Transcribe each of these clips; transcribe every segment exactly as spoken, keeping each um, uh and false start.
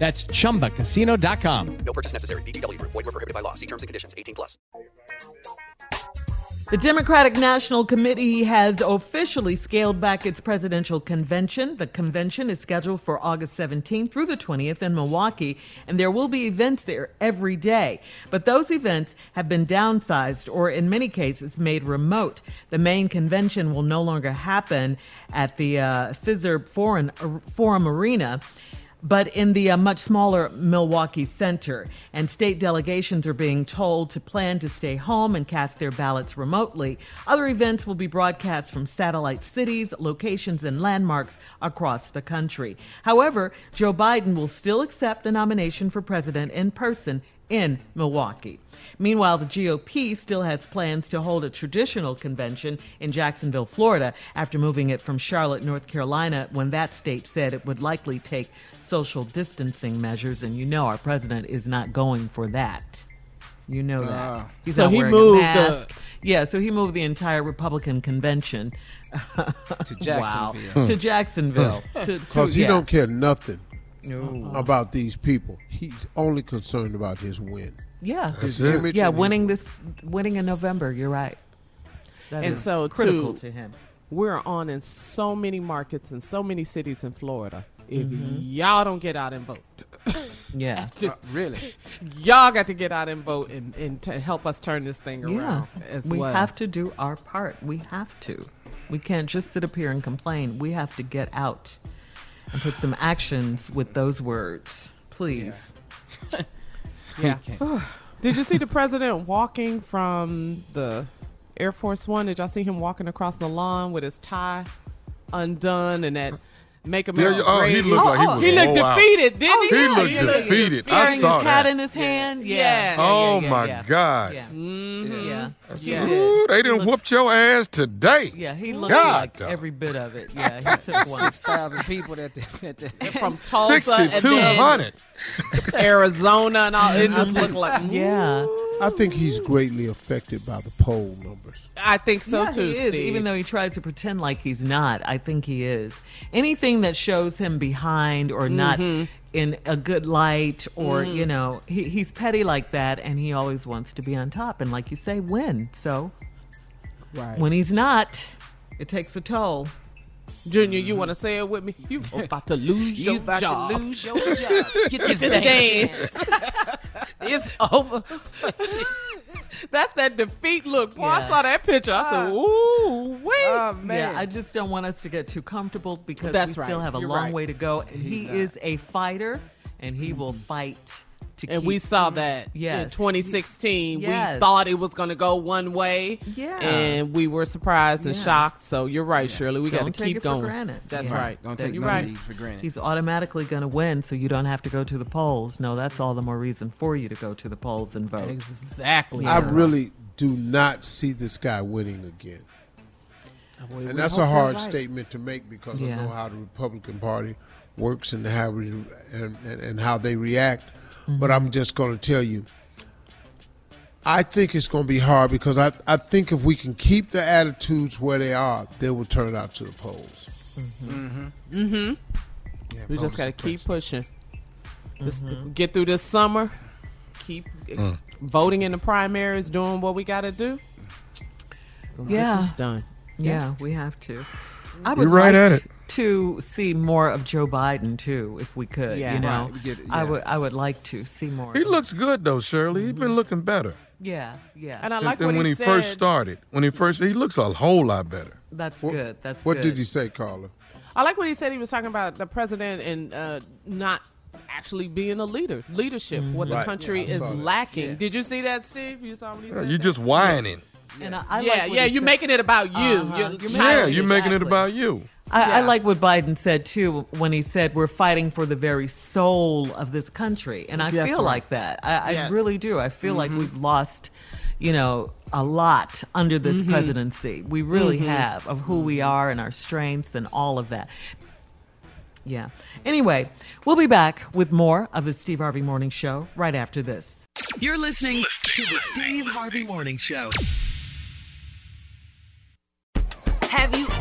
That's chumba casino dot com. No purchase necessary. V G W Group. Void where prohibited by law. See terms and conditions. eighteen plus. The Democratic National Committee has officially scaled back its presidential convention. The convention is scheduled for August seventeenth through the twentieth in Milwaukee, and there will be events there every day. But those events have been downsized or, in many cases, made remote. The main convention will no longer happen at the uh, Fiserv Forum, uh, Forum Arena, but in the uh, much smaller Milwaukee Center. And state delegations are being told to plan to stay home and cast their ballots remotely. Other events will be broadcast from satellite cities, locations, and landmarks across the country. However, Joe Biden will still accept the nomination for president in person in Milwaukee. Meanwhile, the G O P still has plans to hold a traditional convention in Jacksonville, Florida, after moving it from Charlotte, North Carolina, when that state said it would likely take social distancing measures. And you know our president is not going for that. You know that. Uh, He's so not he wearing moved a mask. The- yeah, so he moved the entire Republican convention to Jacksonville. Wow. to Jacksonville. Because he yeah. don't care nothing. No. About these people. He's only concerned about his win. Yeah. His image yeah, winning his... this winning in November, you're right. That and is so critical too, to him. We're on in so many markets and so many cities in Florida. If mm-hmm. y'all don't get out and vote. Yeah. to, uh, really? Y'all got to get out and vote and, and to help us turn this thing around yeah. as we well. We have to do our part. We have to. We can't just sit up here and complain. We have to get out and put some actions with those words, please. Yeah. yeah. Did you see the president walking from the Air Force One? Did y'all see him walking across the lawn with his tie undone and that Make America yeah, oh, Great? He looked like he was. He looked defeated, didn't he? He looked defeated. I saw that. His hat in his hand. Yeah. yeah. yeah. Oh yeah, yeah, my yeah. God. Yeah. Mm-hmm. yeah. yeah. Ooh, they didn't whoop your ass today. Yeah, he looked God, like dog. every bit of it. Yeah, he took one. six thousand people that the, at the, from Tulsa sixty-two hundred Arizona and all. It just looked like. Yeah. I think he's greatly affected by the poll numbers. I think so yeah, too, he is. Steve. Even though he tries to pretend like he's not, I think he is. Anything that shows him behind or mm-hmm. not in a good light, or, mm. you know, he, he's petty like that, and he always wants to be on top. And like you say, win. So right. when he's not, it takes a toll. Junior, you want to say it with me? You about to lose you your about job. You about to lose your job. Get this dance. It's over. That's that defeat look. Boy, yeah. I saw that picture. I said, ooh, wait. Oh, man. Yeah, I just don't want us to get too comfortable, because That's we right. still have a You're long right. way to go. And he not. is a fighter, and he will fight to and keep we saw that yes. in twenty sixteen. Yes. We thought it was going to go one way, yeah. and we were surprised and yeah. shocked. So you're right, yeah. Shirley. We got to keep it going. For granted. That's yeah. right. Don't take none right. of these for granted. He's automatically going to win, so you don't have to go to the polls. No, that's all the more reason for you to go to the polls and vote. Exactly. Yeah. I really do not see this guy winning again. Well, and that's a hard right. statement to make, because yeah. I know how the Republican Party works and how, we, and, and, and how they react. Mm-hmm. But I'm just going to tell you, I think it's going to be hard, because I, I think if we can keep the attitudes where they are, they will turn out to the polls. Mm-hmm. Mm-hmm. Mm-hmm. Yeah, we just got to keep pushing. Just mm-hmm. get through this summer. Keep mm. voting in the primaries, doing what we got to do. We'll yeah. get this done. Yeah, yeah, we have to. I would You're right like at it. to see more of Joe Biden too, if we could. Yeah, you know, right. we get it, yeah. I would. I would like to see more. He looks good though, Shirley. Mm-hmm. He's been looking better. Yeah, yeah. And I like than, what than he when he said. first started. When he first, he looks a whole lot better. That's what, good. That's what good. did he say, Carla? I like what he said. He was talking about the president and uh, not actually being a leader, leadership. Mm-hmm. What right. the country yeah, is lacking. Yeah. Did you see that, Steve? You saw what he said. You're just whining. Yeah. Yeah, and I, I yeah, like yeah you're said. making it about you. Uh-huh. You're, you're yeah, you're making it about you. I, yeah. I like what Biden said, too, when he said we're fighting for the very soul of this country. And I yes, feel right. like that. I, yes. I really do. I feel mm-hmm. like we've lost, you know, a lot under this mm-hmm. presidency. We really mm-hmm. have, of who mm-hmm. we are and our strengths and all of that. Yeah. Anyway, we'll be back with more of the Steve Harvey Morning Show right after this. You're listening to the Steve Harvey Morning Show. Have you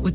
With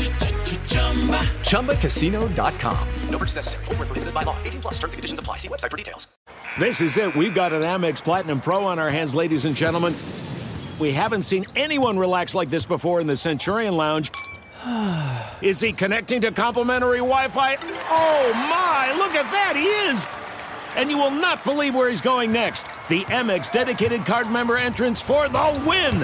Chumba Casino dot com. No purchase necessary. Void where prohibited by law. eighteen plus terms and conditions apply. See website for details. This is it. We've got an Amex Platinum Pro on our hands, ladies and gentlemen. We haven't seen anyone relax like this before in the Centurion Lounge. Is he connecting to complimentary Wi-Fi? Oh, my. Look at that. He is. And you will not believe where he's going next. The Amex dedicated card member entrance for the win.